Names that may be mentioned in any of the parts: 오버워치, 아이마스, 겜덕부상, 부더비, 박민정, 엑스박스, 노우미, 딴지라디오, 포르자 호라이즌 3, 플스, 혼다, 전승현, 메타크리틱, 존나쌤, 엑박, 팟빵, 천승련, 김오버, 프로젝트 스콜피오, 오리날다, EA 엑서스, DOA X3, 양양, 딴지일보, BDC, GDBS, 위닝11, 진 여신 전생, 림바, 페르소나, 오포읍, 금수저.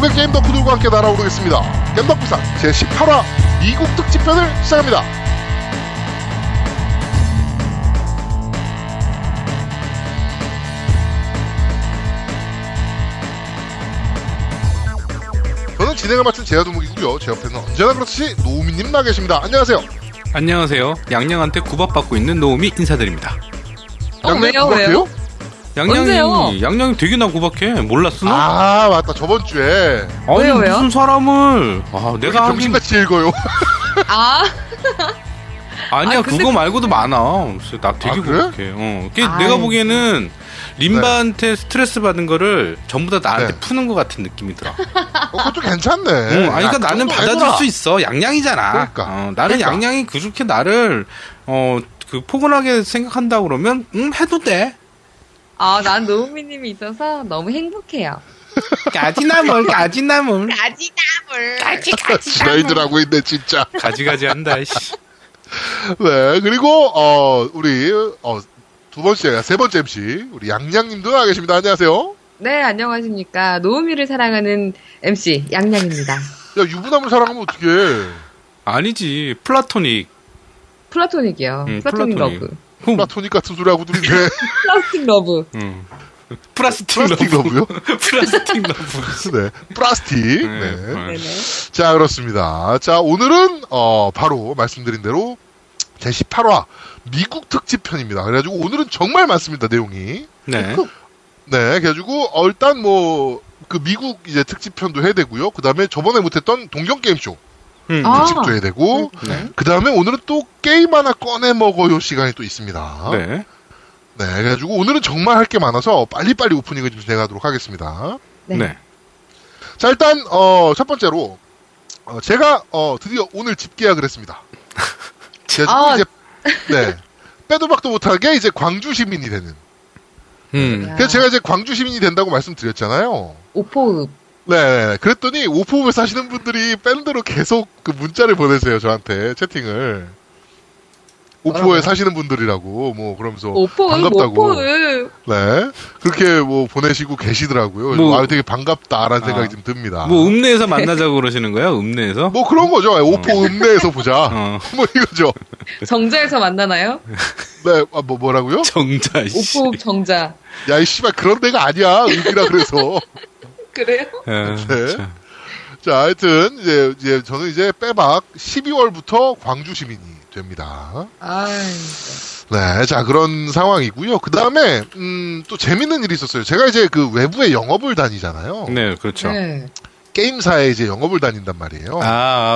전국의 게임 덕후들과 함께 날아오르겠습니다. 겜덕부상 제18화 미국 특집편을 시작합니다. 저는 진행을 맡은 제야두목이고요. 제 옆에는 언제나 그렇듯이 노우미님 나 계십니다. 안녕하세요. 안녕하세요. 양양한테 구박받고 있는 노우미 인사드립니다. 왜요? 양양이 되게 나 구박해. 몰랐어? 아 맞다 저번 주에. 아니 왜요? 무슨 사람을? 아 내가 정신같이 읽어요. 아 아니야 근데... 그거 말고도 많아. 나 되게 구박해. 내가 보기에는 림바한테 스트레스 받은 거를 전부 다 나한테 푸는 것 같은 느낌이더라. 그것도 괜찮네. 그러니까 나는 받아줄 해보라. 수 있어. 양양이잖아. 그러니까. 나는 그러니까. 양양이 그렇게 나를 포근하게 생각한다 그러면 해도 돼. 아, 난 노우미님이 있어서 너무 행복해요. 가지나물. 지랄들하고 있네, 진짜. 가지가지 한다, 씨. 네, 그리고, 우리, 두 번째, 세 번째 MC, 우리 양양님도 나와 계십니다. 안녕하세요. 네, 안녕하십니까. 노우미를 사랑하는 MC, 양양입니다. 야, 유부남을 사랑하면 어떡해. 아니지, 플라토닉이요. 플라토닉 러브. 플라토닉 같은 소리하고 둘인데. 플라스틱 러브. 플라스틱 러브요? 플라스틱 러브. 네. 플라스틱. 네. 자, 그렇습니다. 자, 오늘은, 바로 말씀드린 대로 제 18화 미국 특집편입니다. 그래가지고 오늘은 정말 많습니다, 내용이. 네. 네. 그래가지고, 일단 그 미국 이제 특집편도 해야 되고요. 그 다음에 저번에 못했던 동경게임쇼. 특집도 해야 되고 그 다음에 오늘은 또 게임 하나 꺼내 먹어요 시간이 또 있습니다. 네, 그래가지고 오늘은 정말 할 게 많아서 빨리빨리 오프닝을 좀 진행하도록 하겠습니다. 네. 자 일단 첫 번째로 제가 드디어 오늘 집계약을 했습니다. 이제 빼도 박도 못하게 이제 광주 시민이 되는. 그래서 제가 이제 광주 시민이 된다고 말씀드렸잖아요. 오포읍. 네, 그랬더니 오프홈에 사시는 분들이 밴드로 계속 그 문자를 보내세요 저한테 채팅을. 오프홈에 사시는 분들이라고 그러면서 오포읍, 반갑다고. 오포읍. 네, 그렇게 보내시고 계시더라고요. 되게 반갑다라는 생각이 좀 듭니다. 읍내에서 만나자고 그러시는 거예요? 읍내에서? 그런 거죠. 오포 읍내에서 보자. 이거죠. 정자에서 만나나요? 네, 뭐라고요? 정자. 오포읍 정자. 야, 이 씨발 그런 데가 아니야. 읍이라 그래서. 그래요? 네. 자, 하여튼 이제 저는 이제 빼박 12월부터 광주 시민이 됩니다. 아, 네, 자 그런 상황이고요. 그 다음에 또 재밌는 일이 있었어요. 제가 이제 그 외부에 영업을 다니잖아요. 네, 그렇죠. 네. 게임사에 이제 영업을 다닌단 말이에요.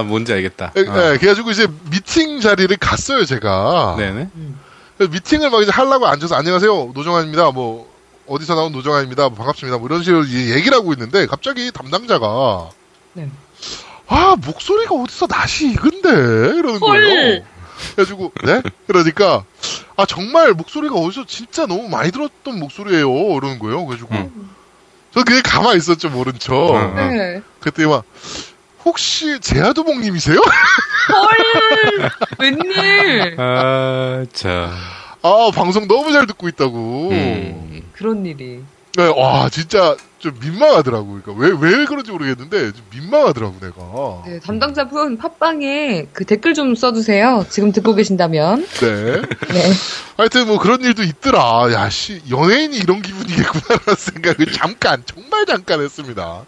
뭔지 알겠다. 네, 그래가지고 이제 미팅 자리를 갔어요, 제가. 네네. 미팅을 막 이제 하려고 앉아서 안녕하세요, 노정환입니다. 어디서 나온 노정아입니다. 반갑습니다. 이런 식으로 얘기를 하고 있는데 갑자기 담당자가 목소리가 어디서 낯이 익은데 이러는 거예요. 그래가지고 네? 그러니까 정말 목소리가 어디서 진짜 너무 많이 들었던 목소리예요. 이러는 거예요. 그래가지고 저 그냥 가만히 있었죠. 모른 척. 그랬더니 혹시 제야두목님이세요? 헐 웬일. 방송 너무 잘 듣고 있다고. 그런 일이. 네, 와, 진짜 좀 민망하더라고. 그러니까 왜 그런지 모르겠는데 좀 민망하더라고, 내가. 네, 담당자분 팟빵에 그 댓글 좀 써주세요. 지금 듣고 계신다면. 네. 네. 하여튼 그런 일도 있더라. 야, 씨, 연예인이 이런 기분이겠구나라는 생각을 정말 잠깐 했습니다.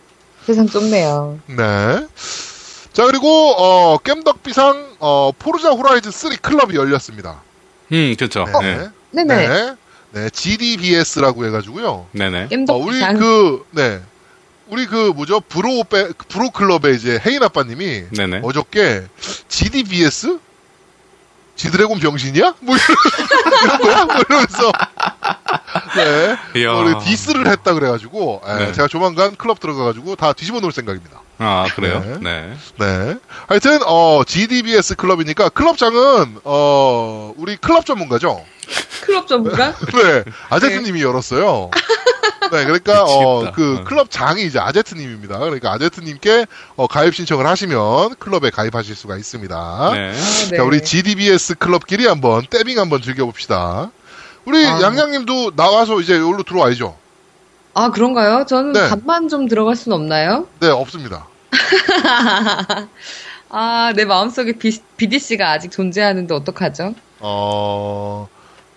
세상 좁네요. 네. 자, 그리고, 겜덕비상, 포르자 호라이즌 3 클럽이 열렸습니다. 그렇죠. 네. 네네. 네, GDBS라고 해가지고요. 네네. 우리 그 뭐죠? 브로 클럽의 이제 헤인 아빠님이 어저께 GDBS? 지드래곤 병신이야? 이런 거야? 이러면서 디스를 했다 그래가지고 제가 조만간 클럽 들어가가지고 다 뒤집어 놓을 생각입니다. 아 그래요? 네. 하여튼 GDBS 클럽이니까 클럽장은 우리 클럽 전문가죠. 클럽 전문가? 네. 아제트님이 열었어요. 네. 그러니까 그 클럽장이 이제 아제트님입니다. 그러니까 아제트님께 가입 신청을 하시면 클럽에 가입하실 수가 있습니다. 네. 자, 우리 GDBS 클럽끼리 한번 떼빙 한번 즐겨봅시다. 우리 양양님도 나와서 이제 여기로 들어와야죠. 아, 그런가요? 저는 네. 밥만 좀 들어갈 순 없나요? 네, 없습니다. 아, 내 마음속에 BDC가 아직 존재하는데 어떡하죠?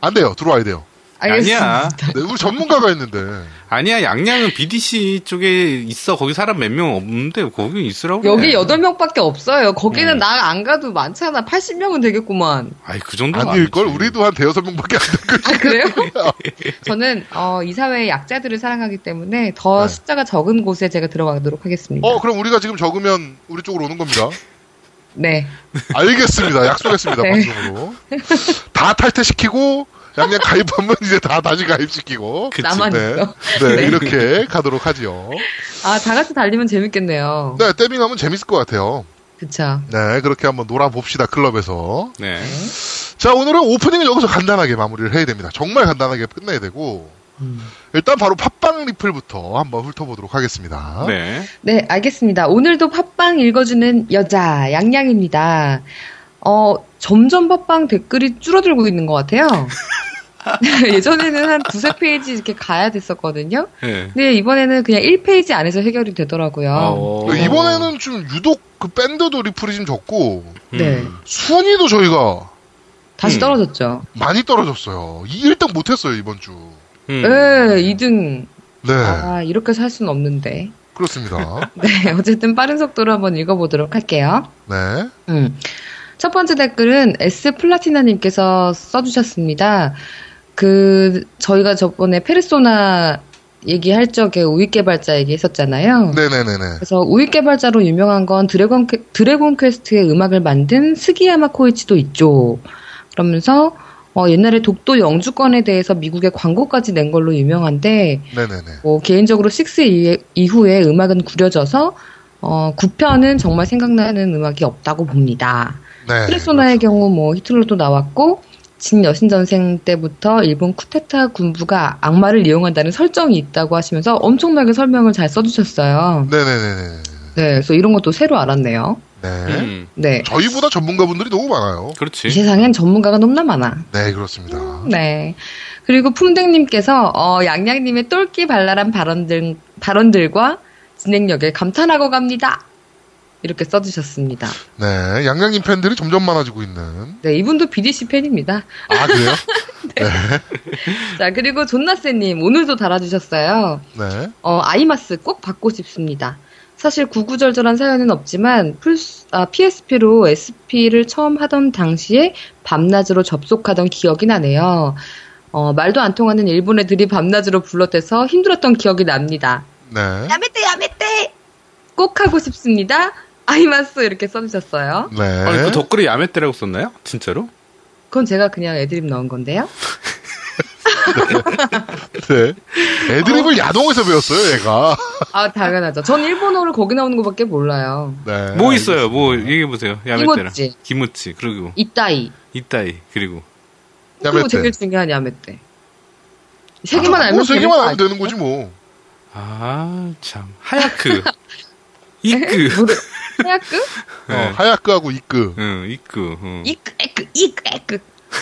안 돼요. 들어와야 돼요. 알겠습니다. 아니야. 네, 우리 전문가가 있는데. 아니야, 양양은 BDC 쪽에 있어. 거기 사람 몇 명 없는데, 거기 있으라고. 여기 8명 밖에 없어요. 거기는 나 안 가도 많잖아. 80명은 되겠구만. 아이, 그 정도는 아닐걸? 우리도 한 5-6명 밖에 안 될걸. 아, 그래요? 저는, 이 사회의 약자들을 사랑하기 때문에 더 네. 숫자가 적은 곳에 제가 들어가도록 하겠습니다. 그럼 우리가 지금 적으면 우리 쪽으로 오는 겁니다. 네. 알겠습니다. 약속했습니다. 네. 방송으로. 다 탈퇴시키고, 양양 가입하면 이제 다 다시 가입시키고. 그치, 나만 네. 있어. 네, 네, 이렇게 가도록 하죠. 아, 다 같이 달리면 재밌겠네요. 네, 떼빙하면 재밌을 것 같아요. 그쵸. 네, 그렇게 한번 놀아봅시다, 클럽에서. 네. 자, 오늘은 오프닝을 여기서 간단하게 마무리를 해야 됩니다. 정말 간단하게 끝내야 되고. 일단 바로 팟빵 리플부터 한번 훑어보도록 하겠습니다. 네. 네, 알겠습니다. 오늘도 팟빵 읽어주는 여자, 양양입니다. 점점 팟빵 댓글이 줄어들고 있는 것 같아요. 예전에는 한 2-3페이지 이렇게 가야 됐었거든요. 네. 근데 이번에는 그냥 1페이지 안에서 해결이 되더라고요. 이번에는 좀 유독 그 밴드도 리플이 좀 적고, 네. 순위도 저희가 다시 떨어졌죠. 많이 떨어졌어요. 1등 못했어요, 이번 주. 네, 2등. 네. 아, 이렇게 살 수는 없는데. 그렇습니다. 네, 어쨌든 빠른 속도로 한번 읽어보도록 할게요. 네. 첫 번째 댓글은 S 플라티나님께서 써주셨습니다. 저희가 저번에 페르소나 얘기할 적에 우익 개발자 얘기했었잖아요. 네네네네. 그래서 우익 개발자로 유명한 건 드래곤 퀘스트의 음악을 만든 스기야마 코이치도 있죠. 그러면서 옛날에 독도 영주권에 대해서 미국에 광고까지 낸 걸로 유명한데, 네네네. 개인적으로 6 이후에 음악은 구려져서 9편은 정말 생각나는 음악이 없다고 봅니다. 네, 페르소나의 경우 히틀러도 나왔고 진 여신 전생 때부터 일본 쿠데타 군부가 악마를 이용한다는 설정이 있다고 하시면서 엄청나게 설명을 잘 써주셨어요. 네네네. 네, 그래서 이런 것도 새로 알았네요. 네. 네. 저희보다 전문가분들이 너무 많아요. 그렇지. 이 세상엔 전문가가 너무나 많아. 네, 그렇습니다. 네. 그리고 품댕님께서 양양님의 똘끼 발랄한 발언들과 진행력에 감탄하고 갑니다. 이렇게 써주셨습니다. 네, 양양님 팬들이 점점 많아지고 있는. 네, 이분도 BDC 팬입니다. 아, 그래요? 네. 네. 자, 그리고 존나쌤님 오늘도 달아주셨어요. 네. 아이마스 꼭 받고 싶습니다. 사실 구구절절한 사연은 없지만 PSP로 SP를 처음 하던 당시에 밤낮으로 접속하던 기억이 나네요. 말도 안 통하는 일본 애들이 밤낮으로 불러대서 힘들었던 기억이 납니다. 네. 야메떼 야메떼 꼭 하고 싶습니다. 아이마스 이렇게 써주셨어요. 네. 아니, 그 댓글에 야메떼라고 썼나요? 진짜로? 그건 제가 그냥 애드립 넣은 건데요. 네. 네. 애드립을 야동에서 배웠어요, 얘가. 아, 당연하죠. 전 일본어를 거기 나오는 것밖에 몰라요. 네. 뭐 있어요? 뭐 얘기해보세요. 야메떼랑. 기모찌. 그리고. 이따이. 그리고. 야메떼. 그리고 제일 중요한 야메떼. 세 개만 알면 되는 거지 뭐. 아, 참. 하야크. 이끄. 하야크? 하야크하고 이끄. 응, 이끄. 이끄.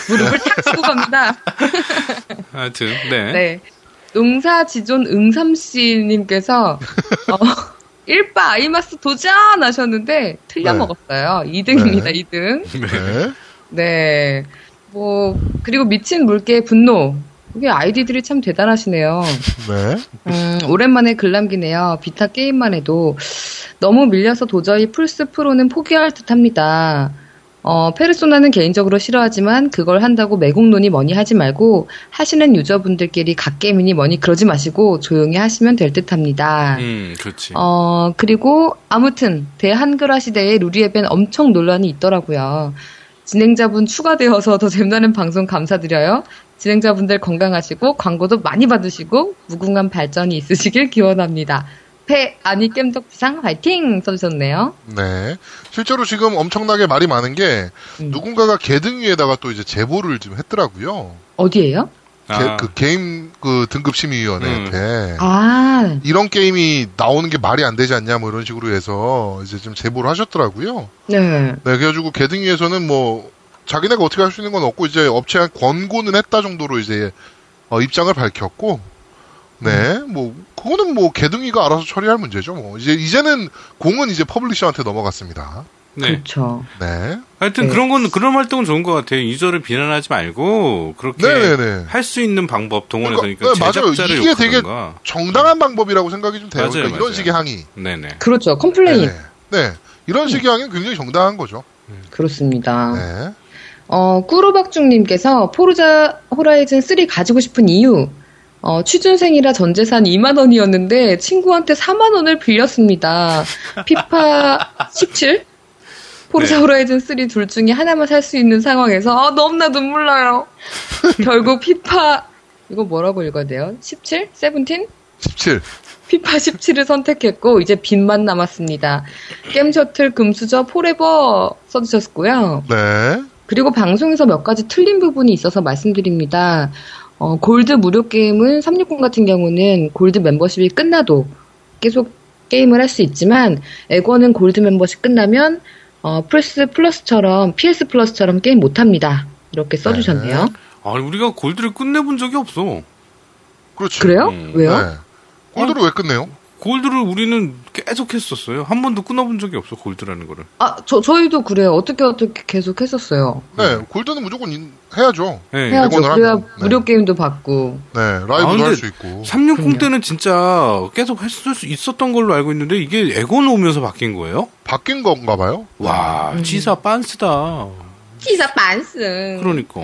무릎을 탁 치고 갑니다. 하여튼, 네. 네. 농사지존 응삼씨님께서, 1바 아이마스 도전! 하셨는데, 틀려먹었어요. 네. 2등입니다, 네. 2등. 네. 네. 그리고 미친 물개의 분노. 이게 아이디들이 참 대단하시네요. 네. 오랜만에 글 남기네요. 비타 게임만 해도. 너무 밀려서 도저히 플스 프로는 포기할 듯 합니다. 페르소나는 개인적으로 싫어하지만 그걸 한다고 매국노니 뭐니 하지 말고 하시는 유저분들끼리 갓게임이니 뭐니 그러지 마시고 조용히 하시면 될 듯 합니다. 그렇지. 그리고 아무튼 대한글화 시대의 루리앱엔 엄청 논란이 있더라고요. 진행자분 추가되어서 더 잼나는 방송 감사드려요. 진행자분들 건강하시고 광고도 많이 받으시고 무궁한 발전이 있으시길 기원합니다. 겜덕부상 화이팅 써주셨네요. 네, 실제로 지금 엄청나게 말이 많은 게 누군가가 개등 위에다가 또 이제 제보를 좀 했더라고요. 어디에요? 그 게임 그 등급심의위원회한테 이런 게임이 나오는 게 말이 안 되지 않냐 뭐 이런 식으로 해서 이제 좀 제보를 하셨더라고요. 네. 네, 그래가지고 개등 위에서는 뭐 자기네가 어떻게 할 수 있는 건 없고 이제 업체에 권고는 했다 정도로 이제 입장을 밝혔고. 네, 뭐 그거는 뭐 개둥이가 알아서 처리할 문제죠. 뭐 이제는 공은 이제 퍼블리셔한테 넘어갔습니다. 네. 그렇죠. 네. 하여튼 네. 그런 건 그런 활동은 좋은 것 같아요. 유저를 비난하지 말고 그렇게 할 수 있는 방법 동원해서 그러니까 네, 제작자를 맞아요. 이게 욕하던가. 되게 정당한 방법이라고 생각이 좀 돼요. 맞아요, 그러니까 이런 식의 항의. 네네. 그렇죠. 컴플레인. 네네. 네. 이런 식의 항의는 굉장히 정당한 거죠. 그렇습니다. 네. 꾸로박중님께서 포르자 호라이즌 3 가지고 싶은 이유. 취준생이라 전재산 2만원이었는데 친구한테 4만원을 빌렸습니다. 피파 17? 포르자 네. 호라이즌 3 둘 중에 하나만 살 수 있는 상황에서 너무나 눈물 나요. 결국 피파 이거 뭐라고 읽어야 돼요? 17? 17? 17. 피파 17을 선택했고 이제 빚만 남았습니다. 게임 셔틀 금수저 포레버 써주셨고요. 네. 그리고 방송에서 몇 가지 틀린 부분이 있어서 말씀드립니다. 골드 무료 게임은 360 같은 경우는 골드 멤버십이 끝나도 계속 게임을 할 수 있지만 에고는 골드 멤버십 끝나면 플스 플러스처럼 PS 플러스처럼 게임 못합니다. 이렇게 써주셨네요. 네. 아, 우리가 골드를 끝내본 적이 없어. 그렇지. 그래요? 왜요? 네. 골드를 왜 끝내요? 골드를 우리는 계속 했었어요. 한 번도 끊어본 적이 없어, 골드라는 거를. 아, 저희도 그래요. 어떻게 계속 했었어요. 네, 골드는 무조건 해야죠. 네, 해야죠. 그래야 하면. 무료 게임도 받고. 네, 라이브도 할 수 있고. 360 때는 진짜 계속 했을 수 있었던 걸로 알고 있는데 이게 에고노 오면서 바뀐 거예요? 바뀐 건가 봐요. 와, 치사 빤스다. 치사 빤스. 그러니까.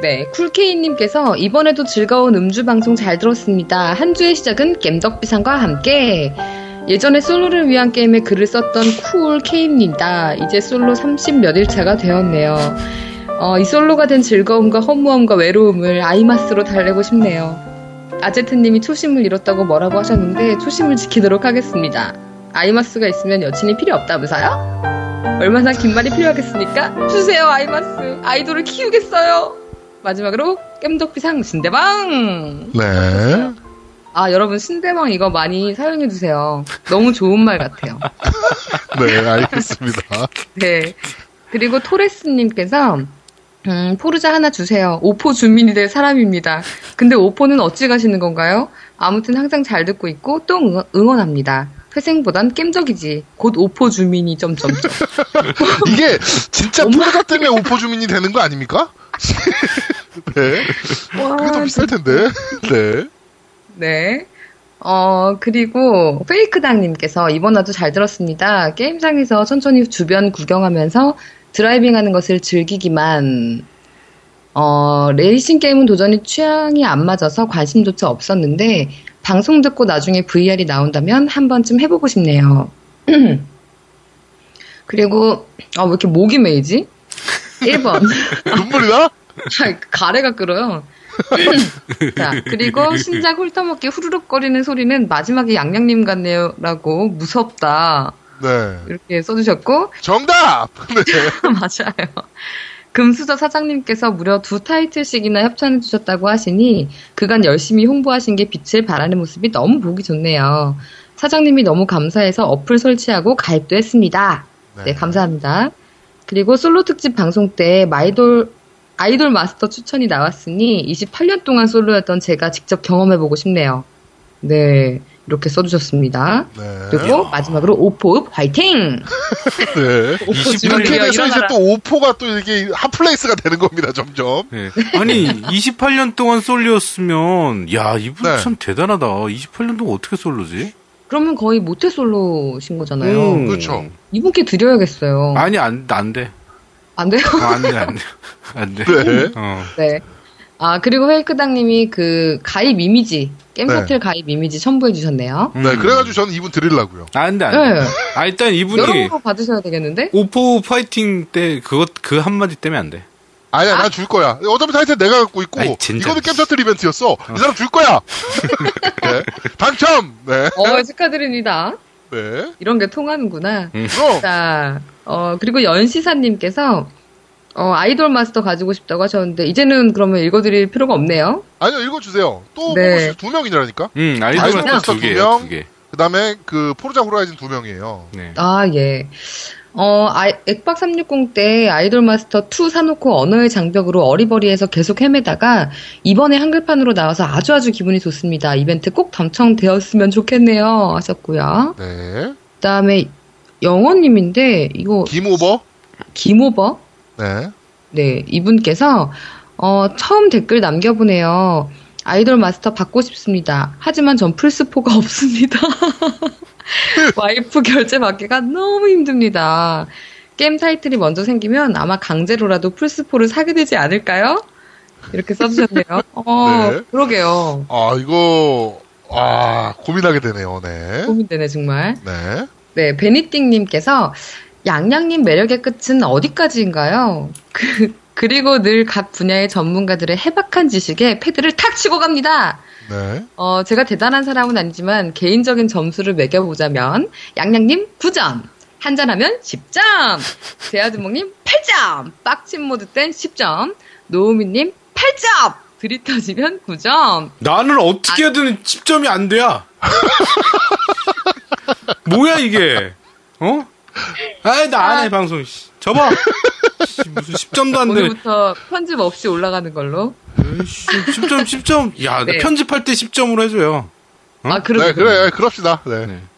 네, 쿨케이님께서 이번에도 즐거운 음주방송 잘 들었습니다. 한 주의 시작은 겜덕비상과 함께 예전에 솔로를 위한 게임에 글을 썼던 쿨케이입니다. 이제 솔로 30몇일차가 되었네요. 이 솔로가 된 즐거움과 허무함과 외로움을 아이마스로 달래고 싶네요. 아제트님이 초심을 잃었다고 뭐라고 하셨는데 초심을 지키도록 하겠습니다. 아이마스가 있으면 여친이 필요 없다면서요? 얼마나 긴 말이 필요하겠습니까? 주세요 아이마스. 아이돌을 키우겠어요. 마지막으로 겜덕비상 신대방. 네. 아 여러분 신대방 이거 많이 사용해 주세요. 너무 좋은 말 같아요. 네 알겠습니다. 네. 그리고 토레스님께서 포르자 하나 주세요. 오포 주민이 될 사람입니다. 근데 오포는 어찌 가시는 건가요? 아무튼 항상 잘 듣고 있고 또 응원합니다. 회생보단 겜적이지. 곧 오포 주민이 점점점. 이게 진짜 포르자 때문에 오포 주민이 되는 거 아닙니까? 네. 그게 더 비쌀 텐데. 네. 네. 그리고 페이크당님께서 이번 화도 잘 들었습니다. 게임상에서 천천히 주변 구경하면서 드라이빙하는 것을 즐기기만. 레이싱 게임은 도전히 취향이 안 맞아서 관심조차 없었는데 방송 듣고 나중에 VR이 나온다면 한 번쯤 해보고 싶네요. 그리고 왜 이렇게 목이 메이지? 1번. 눈물이 나? 가래가 끓어요. 자, 그리고 신작 훑어먹기 후루룩거리는 소리는 마지막에 양양님 같네요. 라고 무섭다. 네. 이렇게 써주셨고. 정답! 네. 맞아요. 금수저 사장님께서 무려 2타이틀씩이나 협찬해주셨다고 하시니 그간 열심히 홍보하신 게 빛을 발하는 모습이 너무 보기 좋네요. 사장님이 너무 감사해서 어플 설치하고 가입도 했습니다. 네, 감사합니다. 그리고 솔로 특집 방송 때 아이돌 마스터 추천이 나왔으니 28년 동안 솔로였던 제가 직접 경험해보고 싶네요. 네, 이렇게 써주셨습니다. 네. 그리고 마지막으로 오포 화이팅! 네. 이렇게 돼서 이제 또 오포가 또 이렇게 핫플레이스가 되는 겁니다, 점점. 네. 아니, 28년 동안 솔로였으면, 야, 이분 네. 참 대단하다. 28년 동안 어떻게 솔로지? 그러면 거의 모태 솔로신 거잖아요. 그렇죠. 이분께 드려야겠어요. 아니, 안 돼. 안 돼요? 안 돼. 네. 네. 아, 그리고 헤이크당님이 가입 이미지, 게임셔틀 네. 가입 이미지 첨부해주셨네요. 네, 그래가지고 저는 이분 드리려고요. 안 돼. 네. 아, 일단 이분이. 여러분 받으셔야 되겠는데? 오포 파이팅 때, 그 한마디 때문에 안 돼. 아니야, 난 줄 거야. 어차피 타이틀 내가 갖고 있고, 아이, 이거는 게임셔틀 이벤트였어. 이 사람 줄 거야! 네. 당첨! 네. 축하드립니다. 네. 이런 게 통하는구나. 자, 그리고 연시사님께서, 아이돌 마스터 가지고 싶다고 하셨는데, 이제는 그러면 읽어드릴 필요가 없네요? 아니요, 읽어주세요. 또, 네. 두 명이라니까? 아이돌 마스터 두 명. 그 다음에 그 포르자 호라이즌 2명이에요. 네. 아, 예. 엑박 360 때 아이돌 마스터 2 사놓고 언어의 장벽으로 어리버리해서 계속 헤매다가 이번에 한글판으로 나와서 아주아주 기분이 좋습니다. 이벤트 꼭 당첨되었으면 좋겠네요. 하셨고요. 네. 그 다음에 영원님인데, 이거. 김오버? 김오버? 네. 네. 이분께서, 처음 댓글 남겨보네요. 아이돌 마스터 받고 싶습니다. 하지만 전 플스4가 없습니다. 와이프 결제 받기가 너무 힘듭니다. 게임 타이틀이 먼저 생기면 아마 강제로라도 플스4를 사게 되지 않을까요? 이렇게 써주셨네요. 네. 그러게요. 아, 이거, 고민하게 되네요. 네. 고민되네, 정말. 네. 네, 베니띵님께서 양양님 매력의 끝은 어디까지인가요? 그리고 늘 각 분야의 전문가들의 해박한 지식에 패드를 탁 치고 갑니다. 네. 제가 대단한 사람은 아니지만 개인적인 점수를 매겨보자면 양양님 9점, 한잔하면 10점, 제야두목님 8점, 빡친 모드 땐 10점, 노우미님 8점, 들이터지면 9점. 나는 어떻게든 10점이 안 돼야. 뭐야 이게? 어? 아이 나 안 해 방송. 접어. 무슨 10점도 안 돼. 오늘부터 편집 없이 올라가는 걸로. 10점. 야, 네. 편집할 때 10점으로 해줘요. 응? 아, 그래. 네, 그래, 그럽시다.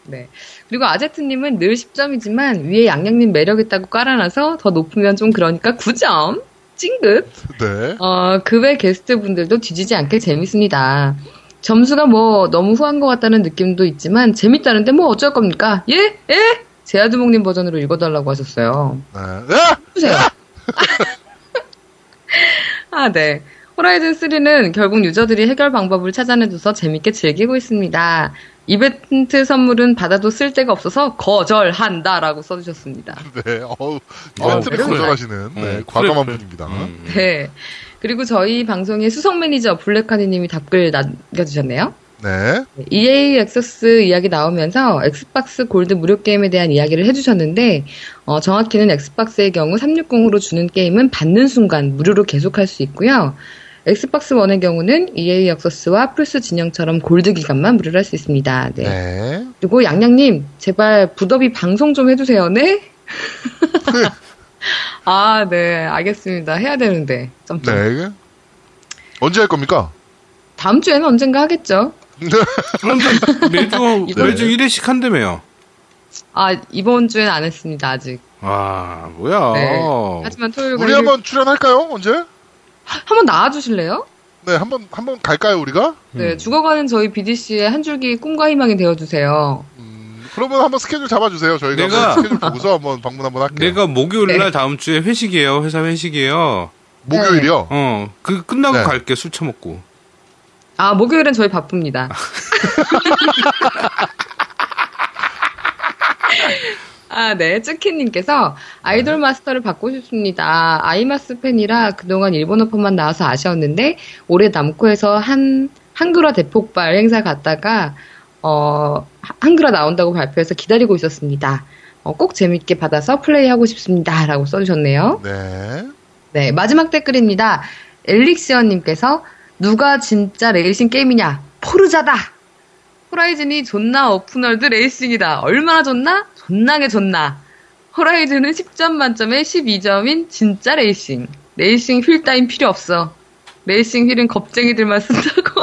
네. 그리고 아제트님은 늘 10점이지만 위에 양양님 매력 있다고 깔아놔서 더 높으면 좀 그러니까 9점. 찡긋. 네. 그 외 게스트분들도 뒤지지 않게 재밌습니다. 점수가 뭐 너무 후한 것 같다는 느낌도 있지만 재밌다는데 뭐 어쩔 겁니까? 예? 예? 제야두목님 버전으로 읽어달라고 하셨어요. 보세요. 아, 네. 호라이즌 3는 결국 유저들이 해결 방법을 찾아내줘서 재밌게 즐기고 있습니다. 이벤트 선물은 받아도 쓸 데가 없어서 거절한다라고 써주셨습니다. 네, 이벤트를 거절하시는 과감한 분입니다. 네. 그리고 저희 방송의 수석 매니저 블랙하니님이 답글 남겨주셨네요. 네. EA 엑서스 이야기 나오면서 엑스박스 골드 무료 게임에 대한 이야기를 해주셨는데 정확히는 엑스박스의 경우 360으로 주는 게임은 받는 순간 무료로 계속할 수 있고요. 엑스박스 원의 경우는 EA 엑서스와 플스 진영처럼 골드 기간만 무료로 할 수 있습니다. 네. 네. 그리고 양양님 제발 부더비 방송 좀 해주세요. 네. 아, 네. 알겠습니다. 해야 되는데. 점점. 네. 언제 할 겁니까? 다음 주에는 언젠가 하겠죠. 매주 1회씩 한다며요. 아, 이번 주엔 안 했습니다. 아직. 아, 뭐야. 네. 하지만 토요일 우리 한번 출연할까요? 언제? 한번 나와 주실래요? 네, 한번 갈까요, 우리가? 네, 죽어가는 저희 BDC의 한 줄기 꿈과 희망이 되어 주세요. 그러면 한번 스케줄 잡아주세요. 저희가 내가 스케줄 보고서 한번 방문 한번 할게요. 내가 목요일날 네. 다음 주에 회식이에요. 회사 회식이에요. 목요일이요? 그 끝나고 네. 갈게. 술 처먹고. 아, 목요일은 저희 바쁩니다. 아, 네. 쯔키님께서 아이돌 마스터를 받고 싶습니다. 아이마스 팬이라 그동안 일본어판만 나와서 아쉬웠는데 올해 남코에서 한글화 대폭발 행사 갔다가 한글화 나온다고 발표해서 기다리고 있었습니다. 꼭 재밌게 받아서 플레이하고 싶습니다. 라고 써주셨네요. 네. 네. 마지막 댓글입니다. 엘릭시어님께서 누가 진짜 레이싱 게임이냐? 포르자다! 호라이즌이 존나 오픈월드 레이싱이다. 얼마나 존나? 존나게 존나. 호라이즌은 10점 만점에 12점인 진짜 레이싱. 레이싱 휠 따윈 필요 없어. 레이싱 휠은 겁쟁이들만 쓴다고.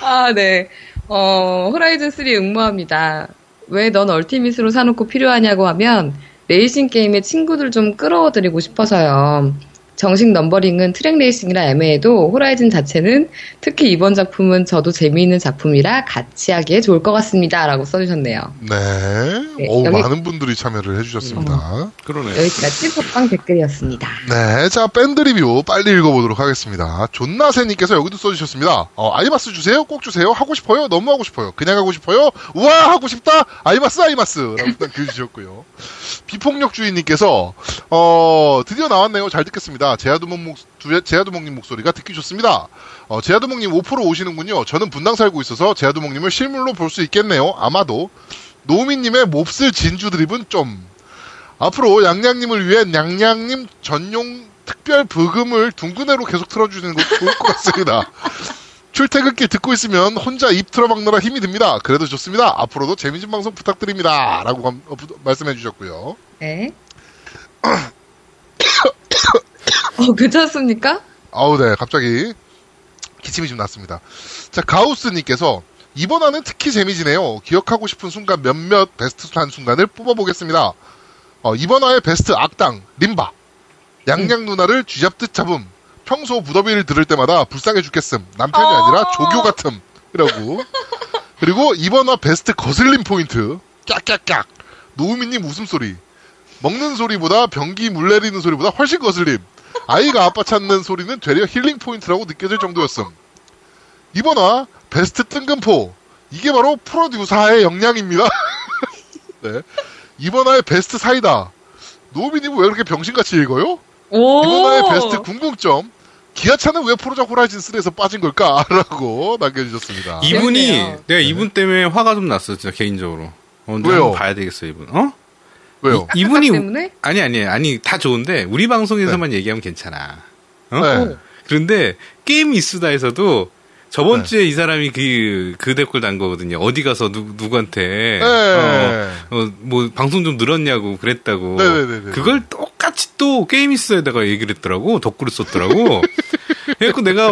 아, 네. 호라이즌 3 응모합니다. 왜 넌 얼티밋으로 사놓고 필요하냐고 하면 레이싱 게임에 친구들 좀 끌어들이고 싶어서요. 정식 넘버링은 트랙 레이싱이라 애매해도 호라이즌 자체는 특히 이번 작품은 저도 재미있는 작품이라 같이 하기에 좋을 것 같습니다. 라고 써주셨네요. 네. 많은 분들이 참여를 해주셨습니다. 그러네요. 여기까지 팟빵 댓글이었습니다. 네. 자, 밴드 리뷰 빨리 읽어보도록 하겠습니다. 존나쌤님께서 여기도 써주셨습니다. 아이마스 주세요. 꼭 주세요. 하고 싶어요. 너무 하고 싶어요. 그냥 하고 싶어요. 우와! 하고 싶다. 아이마스. 라고 딱 그려주셨고요. 비폭력주의님께서 드디어 나왔네요. 잘 듣겠습니다. 제야두목님 목소리가 듣기 좋습니다. 제야두목님 5% 오시는군요. 저는 분당 살고 있어서 제야두목님을 실물로 볼 수 있겠네요. 아마도 노미님의 몹쓸 진주 드립은 좀 앞으로 양양님을 위해 양양님 전용 특별 브금을 둥근해로 계속 틀어주시는 것도 좋을 것 같습니다. 출퇴근길 듣고 있으면 혼자 입 틀어막느라 힘이 듭니다. 그래도 좋습니다. 앞으로도 재미진 방송 부탁드립니다. 라고 말씀해 주셨고요. 네. 괜찮습니까? 아우, 네. 갑자기 기침이 좀 났습니다. 자, 가우스님께서 이번 화는 특히 재미지네요. 기억하고 싶은 순간 몇몇 베스트 한 순간을 뽑아보겠습니다. 이번 화의 베스트 악당, 림바. 양양 누나를 쥐잡듯 잡음. 평소 부더비를 들을 때마다 불쌍해 죽겠음. 남편이 아니라 조교 같음. 이라고. 그리고 이번 화 베스트 거슬림 포인트. 깍깍깍. 노우미님 웃음소리. 먹는 소리보다 변기 물 내리는 소리보다 훨씬 거슬림. 아이가 아빠 찾는 소리는 되려 힐링 포인트라고 느껴질 정도였음. 이번 화 베스트 뜬금포. 이게 바로 프로듀서의 역량입니다. 네. 이번 화의 베스트 사이다. 노우미님 왜 이렇게 병신같이 읽어요? 이번 화의 베스트 궁금점. 기아차는 왜 포르자 호라이즌 3에서 빠진 걸까? 라고 남겨주셨습니다. 이분이, 내가 이분 때문에 화가 좀 났어, 진짜, 개인적으로. 왜요? 봐야 되겠어, 이분. 왜요? 이분이. 때문에? 아니, 다 좋은데, 우리 방송에서만 얘기하면 괜찮아. 네. 그런데, 게임 이수다에서도, 저번 주에 이 사람이 그 댓글 단 거거든요. 어디 가서 누구한테 뭐 방송 좀 늘었냐고 그랬다고. 네네네네. 그걸 똑같이 또 게임이스에다가 얘기를 했더라고. 덧글을 썼더라고. 그래서 내가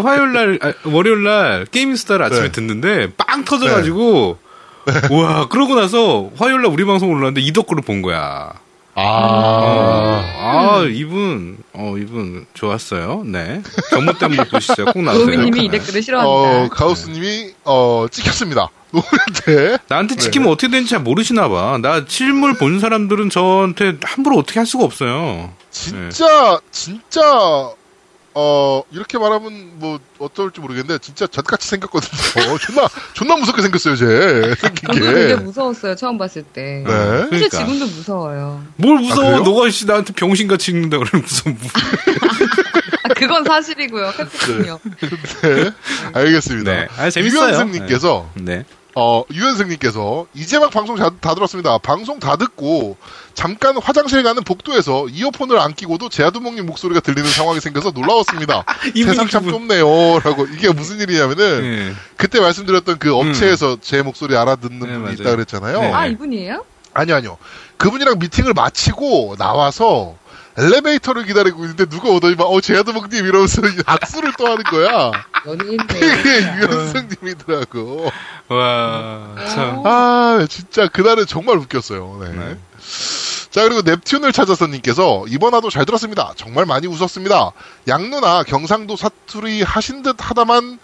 월요일날 게임이스다를 아침에 듣는데 빵 터져가지고 와 그러고 나서 화요일날 우리 방송 올라왔는데 이 덧글을 본 거야. 이분 좋았어요. 네. 전무 때문에 보시죠. 꼭 나오세요. 노미님이 이 댓글을 싫어한다. 가우스님이 찍혔습니다. 노미한테. 나한테 찍히면 어떻게 되는지 잘 모르시나 봐. 나 실물 본 사람들은 저한테 함부로 어떻게 할 수가 없어요. 진짜 이렇게 말하면 뭐 어떨지 모르겠는데 진짜 젖같이 생겼거든요. 존나 무섭게 생겼어요, 쟤. 생긴 게. 저도 되게 무서웠어요, 처음 봤을 때. 네. 사실 그러니까. 지금도 무서워요. 뭘 무서워? 너가 씨 나한테 병신같이 읽는다 그러면 무서워. 그건 사실이고요. 팩트군요. 네. 알겠습니다. 네. 재밌어요. 유현승님께서 이제 막 방송 다 들었습니다. 방송 다 듣고 잠깐 화장실 가는 복도에서 이어폰을 안 끼고도 제야두목님 목소리가 들리는 상황이 생겨서 놀라웠습니다. 세상 참 좁네요. 라고. 이게 무슨 일이냐면은 그때 말씀드렸던 그 업체에서 제 목소리 알아듣는 분이 있다 그랬잖아요. 네. 아, 이분이에요? 아니요. 그분이랑 미팅을 마치고 나와서 엘리베이터를 기다리고 있는데 누가 오더니 막 제야두목님 이러면서 악수를 또 하는 거야. 그게 유연승님이더라고. 와, 참. 아, 진짜 그날은 정말 웃겼어요. 네. 자, 그리고 넵튠을 찾아서 님께서 이번 화도 잘 들었습니다. 정말 많이 웃었습니다. 양 누나 경상도 사투리 하신 듯 하다만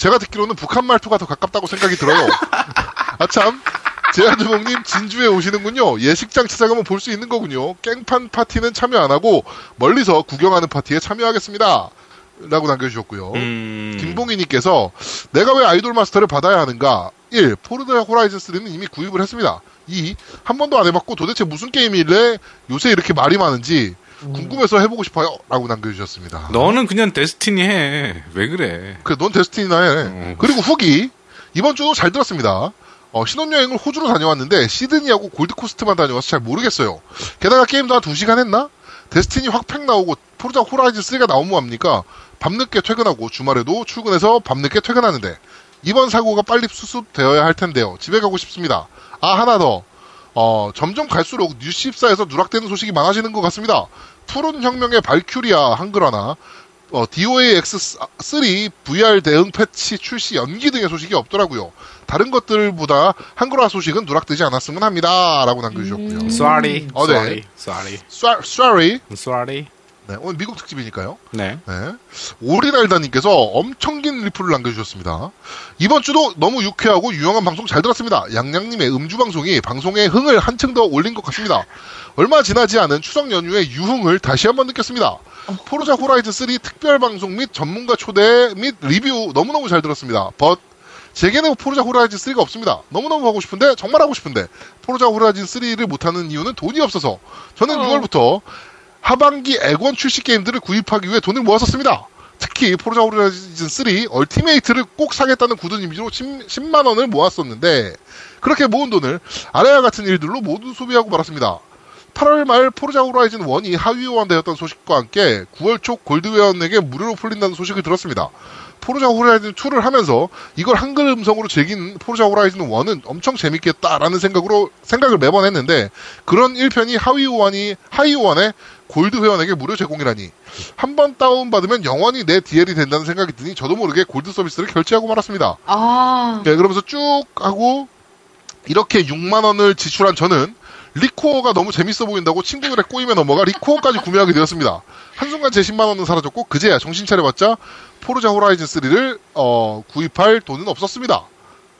제가 듣기로는 북한 말투가 더 가깝다고 생각이 들어요. 아참. 제야두목님 진주에 오시는군요. 예식장 찾아가면 볼 수 있는 거군요. 깽판 파티는 참여 안 하고 멀리서 구경하는 파티에 참여하겠습니다. 라고 남겨주셨고요. 김봉희님께서 내가 왜 아이돌 마스터를 받아야 하는가? 1. 포르자 호라이즌 3는 이미 구입을 했습니다. 2. 한 번도 안 해봤고 도대체 무슨 게임이길래 요새 이렇게 말이 많은지 궁금해서 해보고 싶어요. 라고 남겨주셨습니다. 너는 그냥 데스티니 해. 왜 그래? 그래, 넌 데스티니나 해. 그리고 후기. 이번 주도 잘 들었습니다. 신혼여행을 호주로 다녀왔는데 시드니하고 골드코스트만 다녀와서 잘 모르겠어요. 게다가 게임도 한 2시간 했나? 데스티니 확 팩 나오고 포르자 호라이즌 3가 나오면 뭐합니까? 밤늦게 퇴근하고 주말에도 출근해서 밤늦게 퇴근하는데 이번 사고가 빨리 수습되어야 할 텐데요. 집에 가고 싶습니다. 아, 하나 더. 점점 갈수록 뉴스14에서 누락되는 소식이 많아지는 것 같습니다. 푸른 혁명의 발큐리아 한글화나 DOA X3 VR 대응 패치 출시 연기 등의 소식이 없더라고요. 다른 것들보다 한글화 소식은 누락되지 않았으면 합니다. 라고 남겨주셨고요. Sorry. 네, 오늘 미국 특집이니까요. 네. 오리날다님께서 엄청 긴 리플을 남겨주셨습니다. 이번 주도 너무 유쾌하고 유용한 방송 잘 들었습니다. 양양님의 음주 방송이 방송의 흥을 한층 더 올린 것 같습니다. 얼마 지나지 않은 추석 연휴의 유흥을 다시 한번 느꼈습니다. 포르자 호라이즌 3 특별 방송 및 전문가 초대 및 리뷰 너무너무 잘 들었습니다. But 제게는 포르자 호라이즌 3가 없습니다. 너무너무 하고 싶은데 정말 하고 싶은데 포르자 호라이즌 3를 못하는 이유는 돈이 없어서 저는 6월부터 하반기 액원 출시 게임들을 구입하기 위해 돈을 모았었습니다. 특히 포르자 호라이즌 3 얼티메이트를 꼭 사겠다는 굳은 이미지로 10만 원을 모았었는데 그렇게 모은 돈을 아래와 같은 일들로 모두 소비하고 말았습니다. 8월 말 포르자 호라이즌 1이 하위 호환되었던 소식과 함께 9월 초 골드웨어넥에 무료로 풀린다는 소식을 들었습니다. 포르자 호라이즌 2를 하면서 이걸 한글 음성으로 즐긴 포르자 호라이즌 1은 엄청 재밌겠다라는 생각을 매번 했는데 그런 1편이 하위 호환이 하위 호환에 골드회원에게 무료 제공이라니 한번 다운받으면 영원히 내 DL이 된다는 생각이 드니 저도 모르게 골드 서비스를 결제하고 말았습니다. 네, 그러면서 쭉 하고 이렇게 6만원을 지출한 저는 리코어가 너무 재밌어 보인다고 친구들의 꼬임에 넘어가 리코어까지 구매하게 되었습니다. 한순간 제 10만원은 사라졌고 그제야 정신 차려봤자 포르자 호라이즌 3를 구입할 돈은 없었습니다.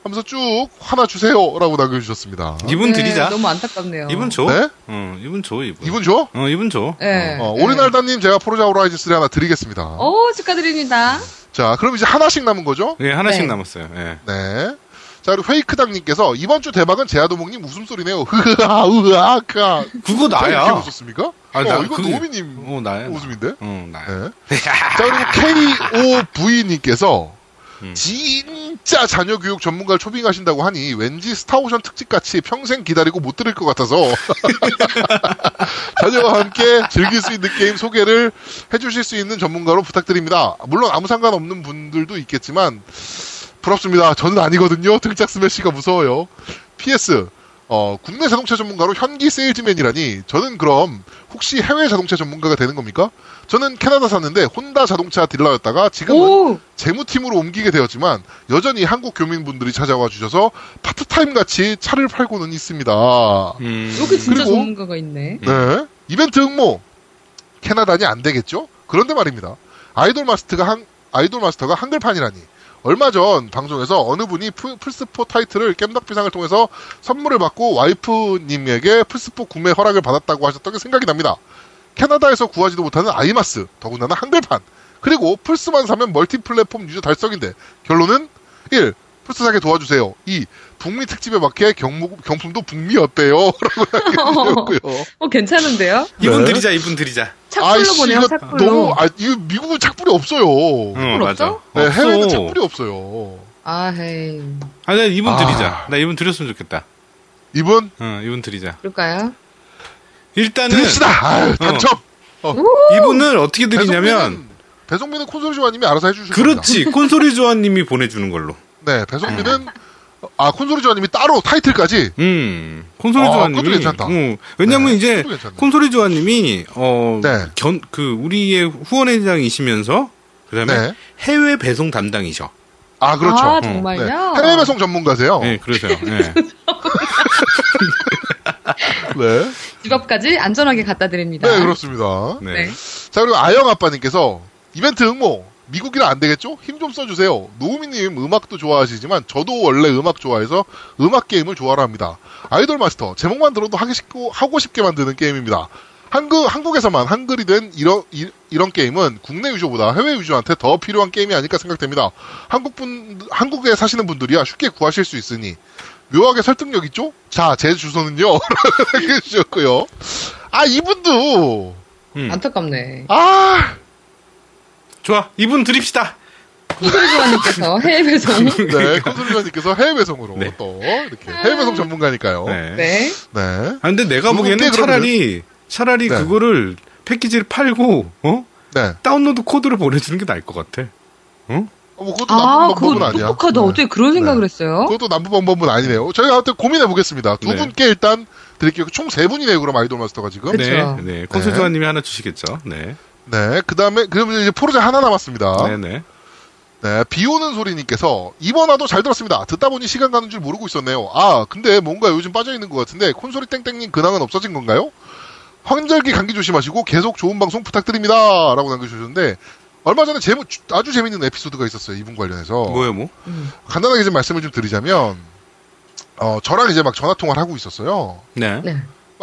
하면서 쭉 하나 주세요라고 남겨주셨습니다. 이분 드리자. 네, 너무 안타깝네요. 이분 줘? 네? 이분 줘, 이분. 이분 줘? 이분 줘. 네. 오리날다님 제가 포르자 호라이즌 3 하나 드리겠습니다. 오, 축하드립니다. 자, 그럼 이제 하나씩 남은 거죠? 네, 하나씩 네. 남았어요. 네. 네. 자, 그리고 회이크당님께서 이번 주 대박은 제야도목님 웃음소리네요. 흐흐하, 으아까. 그거 나야. 이렇게 웃었습니까? 아니, 나, 이거 그게... 노우미님 나야, 웃음인데? 나. 나야. 네. 자, 그리고 KOV님께서 진짜 자녀 교육 전문가를 초빙하신다고 하니 왠지 스타오션 특집같이 평생 기다리고 못 들을 것 같아서 자녀와 함께 즐길 수 있는 게임 소개를 해주실 수 있는 전문가로 부탁드립니다. 물론 아무 상관없는 분들도 있겠지만 부럽습니다. 저는 아니거든요. 등짝 스매시가 무서워요. PS 국내 자동차 전문가로 현기 세일즈맨이라니. 저는 그럼 혹시 해외 자동차 전문가가 되는 겁니까? 저는 캐나다 샀는데 혼다 자동차 딜러였다가 지금은 재무팀으로 옮기게 되었지만 여전히 한국 교민분들이 찾아와 주셔서 파트타임같이 차를 팔고는 있습니다. 여기 진짜 그리고, 전문가가 있네. 네. 이벤트 응모. 캐나다니 안 되겠죠? 그런데 말입니다. 아이돌 마스터가 한글판이라니. 얼마 전 방송에서 어느 분이 플스4 타이틀을 겜덕부상을 통해서 선물을 받고 와이프님에게 플스4 구매 허락을 받았다고 하셨던 게 생각이 납니다. 캐나다에서 구하지도 못하는 아이마스, 더군다나 한글판, 그리고 플스만 사면 멀티플랫폼 유저 달성인데 결론은 1. 플스 사게 도와주세요. 2. 북미 특집에 맞게 경품도 북미 어때요? 라고 하셨고요. 괜찮은데요? 네. 이분 드리자. 착불로 보내요, 착불로. 너무, 이거 미국은 착불이 없어요. 맞아. 네, 해외는 착불이 없어요. 헤이. 아니, 이분 드리자. 나 이분 드렸으면 좋겠다. 이분? 이분 드리자. 그럴까요? 일단은. 드립시다! 단첩! 이분을 어떻게 드리냐면. 배송비는 콘솔이 조아님이 알아서 해주실 겁니다. 그렇지. 콘솔이 조아님이 보내주는 걸로. 네, 배송비는. 콘솔이 조아님이 따로 타이틀까지? 콘솔이 조아님이. 그것도 괜찮다. 왜냐면 네, 이제, 콘솔이 조아님이, 네. 우리의 후원회장이시면서, 그 다음에 네. 해외 배송 담당이셔. 그렇죠. 정말요? 네. 해외 배송 전문가세요. 네, 그러세요. 네. 네. 직업까지 안전하게 갖다 드립니다. 네, 그렇습니다. 네. 자, 그리고 아영아빠님께서, 이벤트 응모! 미국이라 안 되겠죠? 힘 좀 써주세요. 노우미님 음악도 좋아하시지만 저도 원래 음악 좋아해서 음악 게임을 좋아라 합니다. 아이돌 마스터 제목만 들어도 하고 싶게 만드는 게임입니다. 한국에서만 한글이 된 이런 게임은 국내 유저보다 해외 유저한테 더 필요한 게임이 아닐까 생각됩니다. 한국에 사시는 분들이야 쉽게 구하실 수 있으니 묘하게 설득력 있죠? 자, 제 주소는요. 이렇게 주셨고요. 이분도 안타깝네. 좋아, 이분 드립시다. 콘솔조아님께서 해외 배송. 네, 콘솔조아님께서 해외 배송으로 네. 또 이렇게 해외 배송 전문가니까요. 네. 네. 네. 근데 내가 보기에는 차라리 네. 그거를 패키지를 팔고 네. 다운로드 코드를 보내주는 게 나을 것 같아. 응? 그것도 남부 방법은 아니야. 똑똑하다. 네. 어떻게 그런 생각을 네. 했어요? 그것도 남부 방법은 아니네요. 저희가 아무튼 고민해 보겠습니다. 두 네. 분께 일단 드릴게요. 총 세 분이네요. 그럼 아이돌 마스터가 지금. 그쵸. 네. 콘솔조아님이 네. 하나 주시겠죠. 네. 네, 그 다음에, 그러면 이제 포르자 하나 남았습니다. 네네. 네, 비 오는 소리님께서, 이번 화도 잘 들었습니다. 듣다 보니 시간 가는 줄 모르고 있었네요. 근데 뭔가 요즘 빠져있는 것 같은데, 콘솔이 땡땡님 근황은 없어진 건가요? 환절기 감기 조심하시고, 계속 좋은 방송 부탁드립니다. 라고 남겨주셨는데, 얼마 전에 아주 재밌는 에피소드가 있었어요. 이분 관련해서. 뭐예요, 뭐? 간단하게 좀 말씀을 좀 드리자면, 저랑 이제 막 전화통화를 하고 있었어요. 네. 네.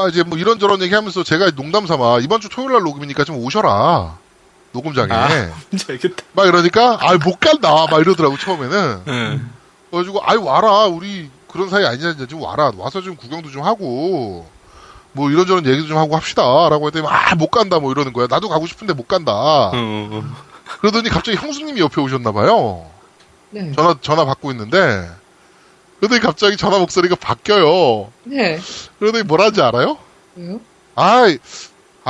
이제 뭐 이런저런 얘기하면서 제가 농담 삼아 이번 주 토요일 날 녹음이니까 좀 오셔라 녹음장에 알겠다. 막 이러니까 못 간다 막 이러더라고 처음에는. 그래가지고 와라 우리 그런 사이 아니냐 좀 와서 좀 구경도 좀 하고 뭐 이런저런 얘기도 좀 하고 합시다라고 했더니 못 간다 뭐 이러는 거야. 나도 가고 싶은데 못 간다. 그러더니 갑자기 형수님이 옆에 오셨나봐요. 네. 전화 받고 있는데. 그러더니 갑자기 전화 목소리가 바뀌어요. 네. 그러더니 뭐라는지 알아요? 왜요?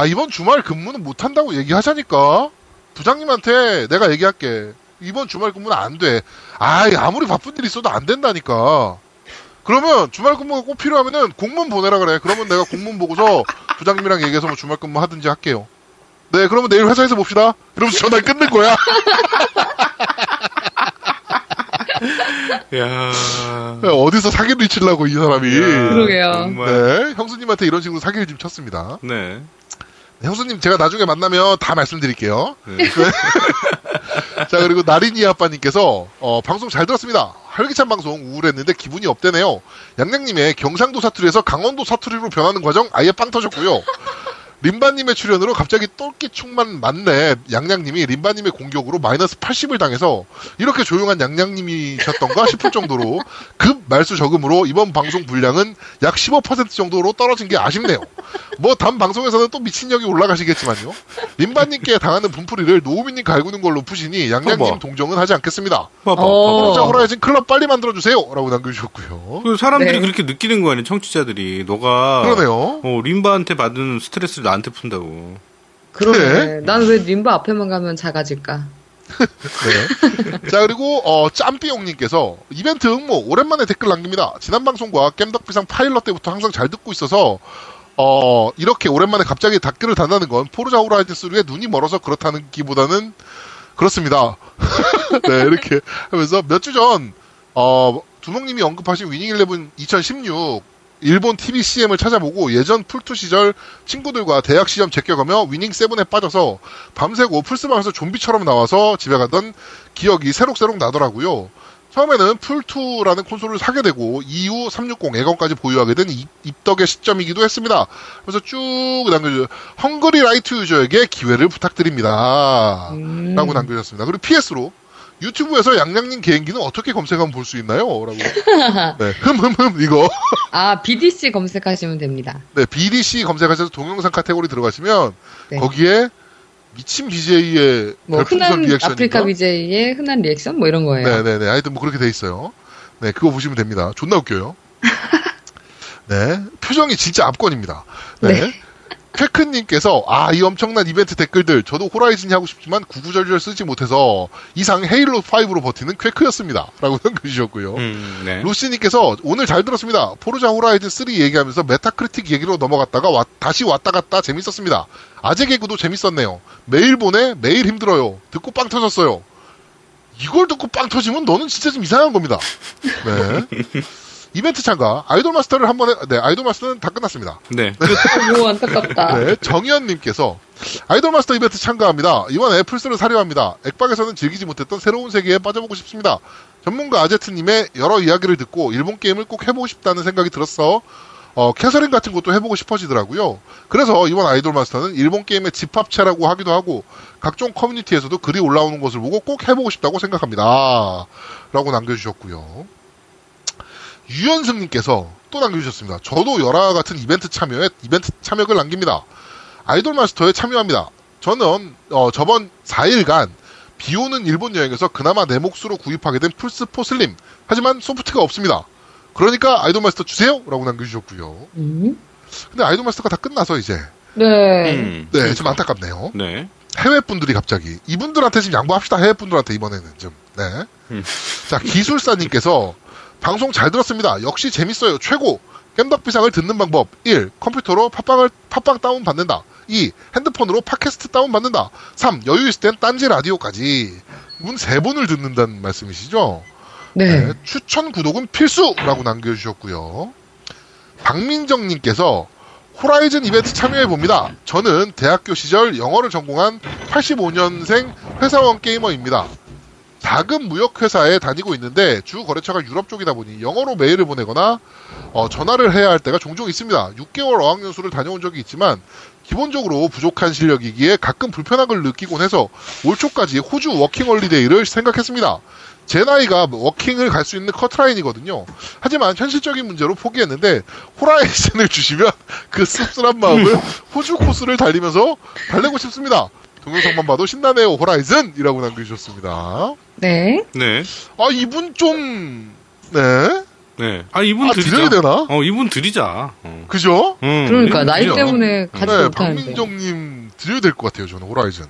이번 주말 근무는 못한다고 얘기하자니까. 부장님한테 내가 얘기할게. 이번 주말 근무는 안 돼. 아무리 바쁜 일이 있어도 안 된다니까. 그러면 주말 근무가 꼭 필요하면은 공문 보내라 그래. 그러면 내가 공문 보고서 부장님이랑 얘기해서 뭐 주말 근무 하든지 할게요. 네, 그러면 내일 회사에서 봅시다. 이러면서 전화를 끊는 거야. 야, 어디서 사기를 치려고 이 사람이. 야, 그러게요. 정말. 네, 형수님한테 이런 식으로 사기를 좀 쳤습니다. 네. 형수님 제가 나중에 만나면 다 말씀드릴게요. 네. 자, 그리고 나린이 아빠님께서 방송 잘 들었습니다. 활기찬 방송 우울했는데 기분이 업되네요. 양양님의 경상도 사투리에서 강원도 사투리로 변하는 과정 아예 빵 터졌고요. 림바님의 출연으로 갑자기 똘끼충만 맞네. 양양님이 림바님의 공격으로 마이너스 80을 당해서 이렇게 조용한 양양님이셨던가 싶을 정도로 급 말수 적음으로 이번 방송 분량은 약 15% 정도로 떨어진 게 아쉽네요. 뭐 다음 방송에서는 또 미친력이 올라가시겠지만요. 림바님께 당하는 분풀이를 노우미님 갈구는 걸로 푸시니 양양님 동정은 하지 않겠습니다. 포르자 호라이즌 클럽 빨리 만들어주세요. 라고 남겨주셨고요. 그 사람들이 네. 그렇게 느끼는 거 아니에요. 청취자들이. 너가 그러네요. 림바한테 받은 스트레스를 나한테 푼다고. 그러네. 난 왜 림바 앞에만 가면 작아질까? 네. 자, 그리고 짬삐용님께서 이벤트 응모 오랜만에 댓글 남깁니다. 지난 방송과 겜덕부상 파일럿 때부터 항상 잘 듣고 있어서 이렇게 오랜만에 갑자기 댓글을 단다는 건 포르자 호라이즌 3에 눈이 멀어서 그렇다는 기보다는 그렇습니다. 네, 이렇게 하면서 몇 주 전 두목님이 언급하신 위닝11 2016 일본 TBCM을 찾아보고 예전 풀투 시절 친구들과 대학 시험 제껴가며 위닝7에 빠져서 밤새고 플스방에서 좀비처럼 나와서 집에 가던 기억이 새록새록 나더라고요. 처음에는 풀2라는 콘솔을 사게 되고 이후 360 애건까지 보유하게 된 입덕의 시점이기도 했습니다. 그래서 쭉 남겨주세요. 헝그리 라이트 유저에게 기회를 부탁드립니다. 라고 남겨주셨습니다. 그리고 PS로 유튜브에서 양양님 개인기는 어떻게 검색하면 볼 수 있나요? 라고. 네, 흠흠흠 이거. BDC 검색하시면 됩니다. 네, BDC 검색하셔서 동영상 카테고리 들어가시면 네. 거기에 미친 BJ의 별풍선 리액션, 아프리카 BJ의 흔한 리액션 뭐 이런 거예요. 네네네. 하여튼 뭐 그렇게 돼 있어요. 네, 그거 보시면 됩니다. 존나 웃겨요. 네, 표정이 진짜 압권입니다. 네. 네. 쾌크님께서 이 엄청난 이벤트 댓글들 저도 호라이즌이 하고 싶지만 구구절절 쓰지 못해서 이상 헤일로5로 버티는 쾌크였습니다. 라고 남겨주셨고요. 네. 루시님께서 오늘 잘 들었습니다. 포르자 호라이즌 3 얘기하면서 메타크리틱 얘기로 넘어갔다가 다시 왔다 갔다 재밌었습니다. 아재 개그도 재밌었네요. 매일 보내 매일 힘들어요. 듣고 빵 터졌어요. 이걸 듣고 빵 터지면 너는 진짜 좀 이상한 겁니다. 네. 이벤트 참가, 아이돌마스터를 한 번에, 네, 아이돌마스터는 다 끝났습니다. 네. 오, 안타깝다. 네, 정의원님께서, 아이돌마스터 이벤트 참가합니다. 이번에 플스를 사려 합니다. 액박에서는 즐기지 못했던 새로운 세계에 빠져보고 싶습니다. 전문가 아제트님의 여러 이야기를 듣고 일본 게임을 꼭 해보고 싶다는 생각이 들었어. 캐서링 같은 것도 해보고 싶어지더라고요. 그래서 이번 아이돌마스터는 일본 게임의 집합체라고 하기도 하고, 각종 커뮤니티에서도 글이 올라오는 것을 보고 꼭 해보고 싶다고 생각합니다. 라고 남겨주셨고요. 유연승님께서 또 남겨주셨습니다. 저도 열화 같은 이벤트 참여를 남깁니다. 아이돌마스터에 참여합니다. 저는 저번 4일간 비오는 일본 여행에서 그나마 내 몫으로 구입하게 된 플스4 슬림. 하지만 소프트가 없습니다. 그러니까 아이돌마스터 주세요! 라고 남겨주셨고요. 근데 아이돌마스터가 다 끝나서 이제. 네. 네, 좀 안타깝네요. 네. 해외분들이 갑자기. 이분들한테 지금 양보합시다. 해외분들한테 이번에는 좀. 네. 자, 기술사님께서 방송 잘 들었습니다. 역시 재밌어요. 최고. 겜덕비상을 듣는 방법. 1. 컴퓨터로 팟빵 다운받는다. 2. 핸드폰으로 팟캐스트 다운받는다. 3. 여유 있을 땐 딴지라디오까지. 문 3번을 듣는다는 말씀이시죠? 네. 네. 추천 구독은 필수! 라고 남겨주셨고요. 박민정님께서 호라이즌 이벤트 참여해봅니다. 저는 대학교 시절 영어를 전공한 85년생 회사원 게이머입니다. 작은 무역회사에 다니고 있는데 주 거래처가 유럽 쪽이다 보니 영어로 메일을 보내거나 전화를 해야 할 때가 종종 있습니다. 6개월 어학연수를 다녀온 적이 있지만 기본적으로 부족한 실력이기에 가끔 불편함을 느끼곤 해서 올 초까지 호주 워킹홀리데이를 생각했습니다. 제 나이가 워킹을 갈 수 있는 커트라인이거든요. 하지만 현실적인 문제로 포기했는데 호라이즌을 주시면 그 씁쓸한 마음을 호주 코스를 달리고 싶습니다. 동영상만 봐도 신나네요, 호라이즌! 이라고 남겨주셨습니다. 네. 네. 이분 좀, 네. 네. 아, 이분 아, 드리자. 드려야 되나? 어, 이분 드리자. 어. 그죠? 그러니까, 나이 드려. 때문에 같이 못하는데. 박민정님 드려야 될 것 같아요, 저는, 호라이즌.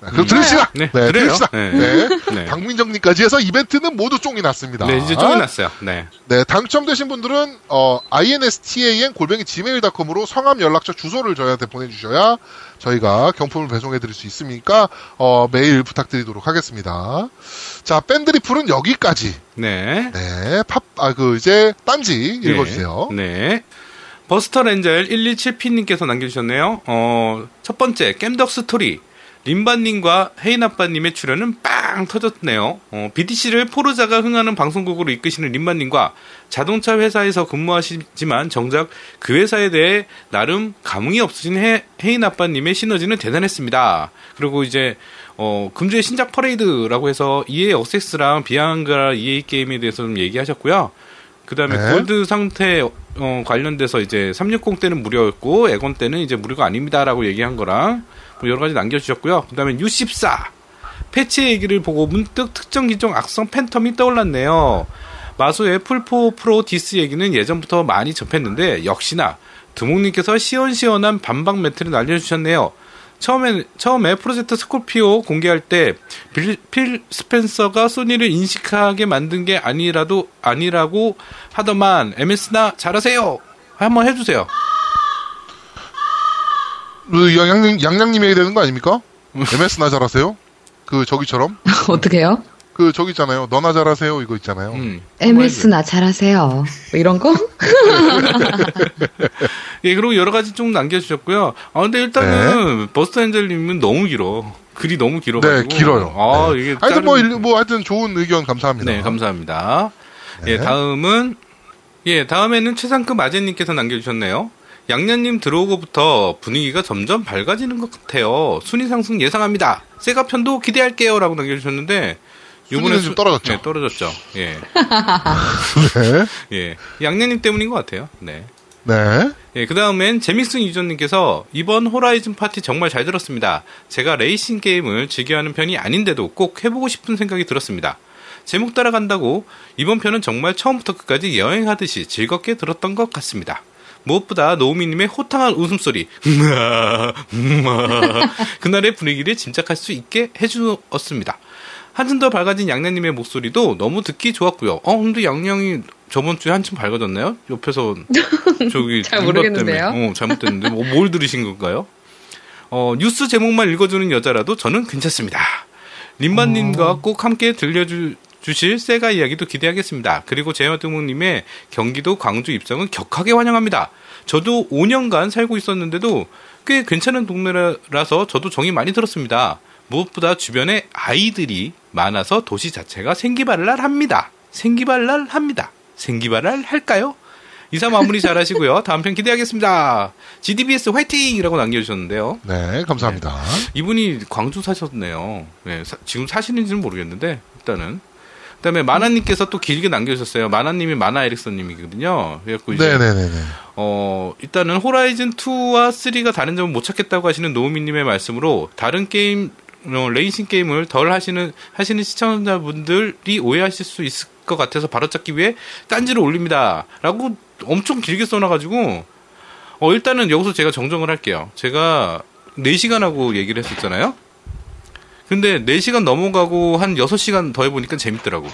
네, 그럼 드립시다. 네, 네, 드립시다. 네. 네. 네. 박민정님까지 해서 이벤트는 모두 쫑이 났습니다. 네, 이제 쫑이 났어요. 네. 네, 당첨되신 분들은, instan@gmail.com으로 성함, 연락처, 주소를 저희한테 보내주셔야 저희가 경품을 배송해드릴 수 있으니까, 메일 부탁드리도록 하겠습니다. 자, 밴드리플은 여기까지. 네. 네, 이제, 딴지 읽어주세요. 네. 네. 버스터렌젤 117P님께서 남겨주셨네요. 첫 번째, 겜덕 스토리. 림바님과 헤이나빠님의 출연은 빵 터졌네요. BDC를 포르자가 흥하는 방송국으로 이끄시는 림바님과 자동차 회사에서 근무하시지만 정작 그 회사에 대해 나름 감흥이 없으신 헤이나빠님의 시너지는 대단했습니다. 그리고 이제 금주의 신작 퍼레이드라고 해서 EA 엑서스랑 비앙가 EA 게임에 대해서 좀 얘기하셨고요. 그 다음에 네. 골드 상태 관련돼서 이제 360 때는 무료였고 에건 때는 이제 무료가 아닙니다라고 얘기한 거랑 여러 가지 남겨주셨고요. 그 다음에 U14 패치 얘기를 보고 문득 특정 기종 악성 팬텀이 떠올랐네요. 마소의 풀포 프로 디스 얘기는 예전부터 많이 접했는데 역시나 드목님께서 시원시원한 반박 멘트를 날려주셨네요. 처음에 프로젝트 스콜피오 공개할 때 필 스펜서가 소니를 인식하게 만든 게 아니라고 하더만 MS나 잘하세요. 한번 해주세요. 양양님 해야 되는 거 아닙니까? MS나 잘하세요? 그 저기처럼? 어떻게요? 그 저기 있잖아요. 너나 잘하세요 이거 있잖아요. MS나 잘하세요. 이런 거? 예, 그리고 여러 가지 좀 남겨주셨고요. 아 근데 일단은 네. 버스터 엔젤님은 너무 길어. 글이 너무 길어가지고. 네, 길어요. 아 네. 이게 하여튼 하여튼 좋은 의견 감사합니다. 네, 감사합니다. 네. 예, 다음에는 최상급 아재님께서 남겨주셨네요. 양양님 들어오고부터 분위기가 점점 밝아지는 것 같아요. 순위 상승 예상합니다. 세가 편도 기대할게요라고 남겨주셨는데. 요번에 좀 떨어졌죠. 네, 떨어졌죠. 예. 네. 예. 양양님 때문인 것 같아요. 네. 네. 예, 그 다음엔 재믹슨 유저님께서 이번 호라이즌 파티 정말 잘 들었습니다. 제가 레이싱 게임을 즐겨하는 편이 아닌데도 꼭 해보고 싶은 생각이 들었습니다. 제목 따라간다고 이번 편은 정말 처음부터 끝까지 여행하듯이 즐겁게 들었던 것 같습니다. 무엇보다 노우미님의 호탕한 웃음소리 그날의 분위기를 짐작할 수 있게 해주었습니다. 한층 더 밝아진 양양님의 목소리도 너무 듣기 좋았고요. 근데 양양이 저번 주에 한층 밝아졌나요? 옆에서 저기 잘 모르겠는데요. 잘못됐는데 뭘 들으신 건가요? 뉴스 제목만 읽어주는 여자라도 저는 괜찮습니다. 림바님과 꼭 함께 들려주실 세가 이야기도 기대하겠습니다. 그리고 제야두목님의 경기도 광주 입성은 격하게 환영합니다. 저도 5년간 살고 있었는데도 꽤 괜찮은 동네라서 저도 정이 많이 들었습니다. 무엇보다 주변에 아이들이 많아서 도시 자체가 생기발랄합니다. 생기발랄합니다. 생기발랄할까요? 이사 마무리 잘하시고요. 다음 편 기대하겠습니다. GDBS 화이팅이라고 남겨주셨는데요. 네, 감사합니다. 네. 이분이 광주 사셨네요. 네, 지금 사시는지는 모르겠는데 일단은. 그다음에 마나님께서 또 길게 남겨주셨어요. 마나님이 마나 에릭슨님이거든요. 그래갖고 이제 일단은 호라이즌 2와 3가 다른 점을 못 찾겠다고 하시는 노우미님의 말씀으로 다른 게임 레이싱 게임을 덜 하시는 시청자분들이 오해하실 수 있을 것 같아서 바로잡기 위해 딴지를 올립니다. 라고 엄청 길게 써놔가지고 일단은 여기서 제가 정정을 할게요. 제가 4시간 하고 얘기를 했었잖아요. 근데 4시간 넘어가고 한 6시간 더 해보니까 재밌더라고.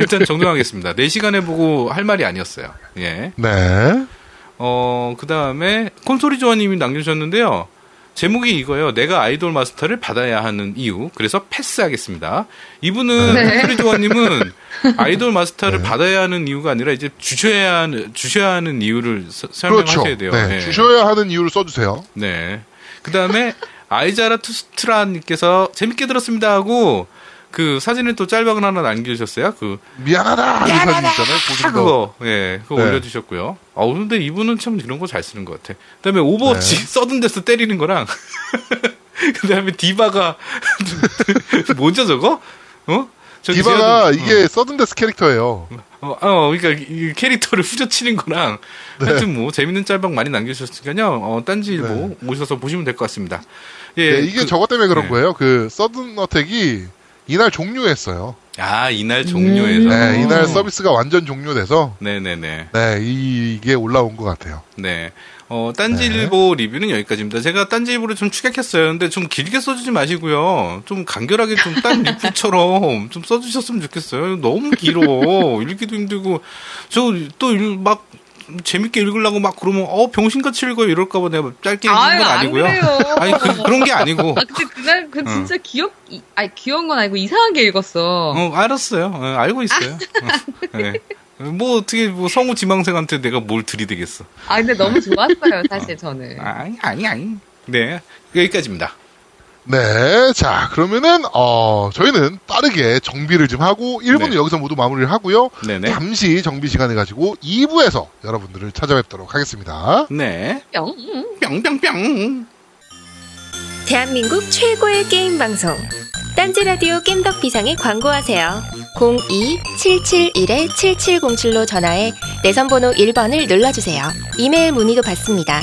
일단 정정하겠습니다. 4시간 해보고 할 말이 아니었어요. 예. 네. 그 다음에 콘솔이 조아님이 남겨주셨는데요. 제목이 이거예요. 내가 아이돌 마스터를 받아야 하는 이유. 그래서 패스하겠습니다. 이분은 네. 소리조아님은 아이돌 마스터를 네. 받아야 하는 이유가 아니라 이제 주셔야 하는 이유를 설명하셔야 돼요. 그렇죠. 네. 네. 주셔야 하는 이유를 써주세요. 네. 그 다음에 아이자라 투스트라님께서 재밌게 들었습니다 하고 그 사진을 또 짤방을 하나 남겨주셨어요. 그 미안하다. 사진 있잖아요. 그거 예, 그거 네. 올려주셨고요. 근데 이분은 참 이런 거 잘 쓰는 것 같아. 그다음에 오버워치 네. 써둔 데서 때리는 거랑 그다음에 디바가 뭐죠 저거? 디바가 이게 써둔 데스 캐릭터예요. 그러니까 이 캐릭터를 후려치는 거랑 네. 하여튼 뭐 재밌는 짤방 많이 남겨주셨으니까요. 딴지일보 네. 오셔서 보시면 될 것 같습니다. 예, 네, 이게 저것 때문에 그런 네. 거예요. 그 서든 어택이 이날 종료했어요. 아, 이날 종료해서. 네, 이날 서비스가 완전 종료돼서. 네네네. 네, 이게 올라온 것 같아요. 네. 딴지일보 네. 리뷰는 여기까지입니다. 제가 딴지일보를 좀 추격했어요. 근데 좀 길게 써주지 마시고요. 좀 간결하게 좀 딴 리플처럼 좀 써주셨으면 좋겠어요. 너무 길어. 읽기도 힘들고. 저 또 막 재밌게 읽으려고 막 그러면 병신같이 읽어요 이럴까봐 내가 짧게 읽는 건 아니고요. 아니 그런 게 아니고. 아 근데 그날 그 진짜 귀여운 건 아니고 이상하게 읽었어. 알았어요. 알고 있어요. 네. 뭐 어떻게 뭐 성우 지망생한테 내가 뭘 들이대겠어. 아 근데 너무 좋았어요 사실 저는. 아니. 네 여기까지입니다. 네, 자 그러면은 저희는 빠르게 정비를 좀 하고 1부는 네. 여기서 모두 마무리를 하고요. 네네. 잠시 정비 시간을 가지고 2부에서 여러분들을 찾아뵙도록 하겠습니다. 네. 뿅뿅뿅. 대한민국 최고의 게임 방송 딴지라디오 겜덕비상에 광고하세요. 02-771-7707로 전화해 내선번호 1번을 눌러주세요. 이메일 문의도 받습니다.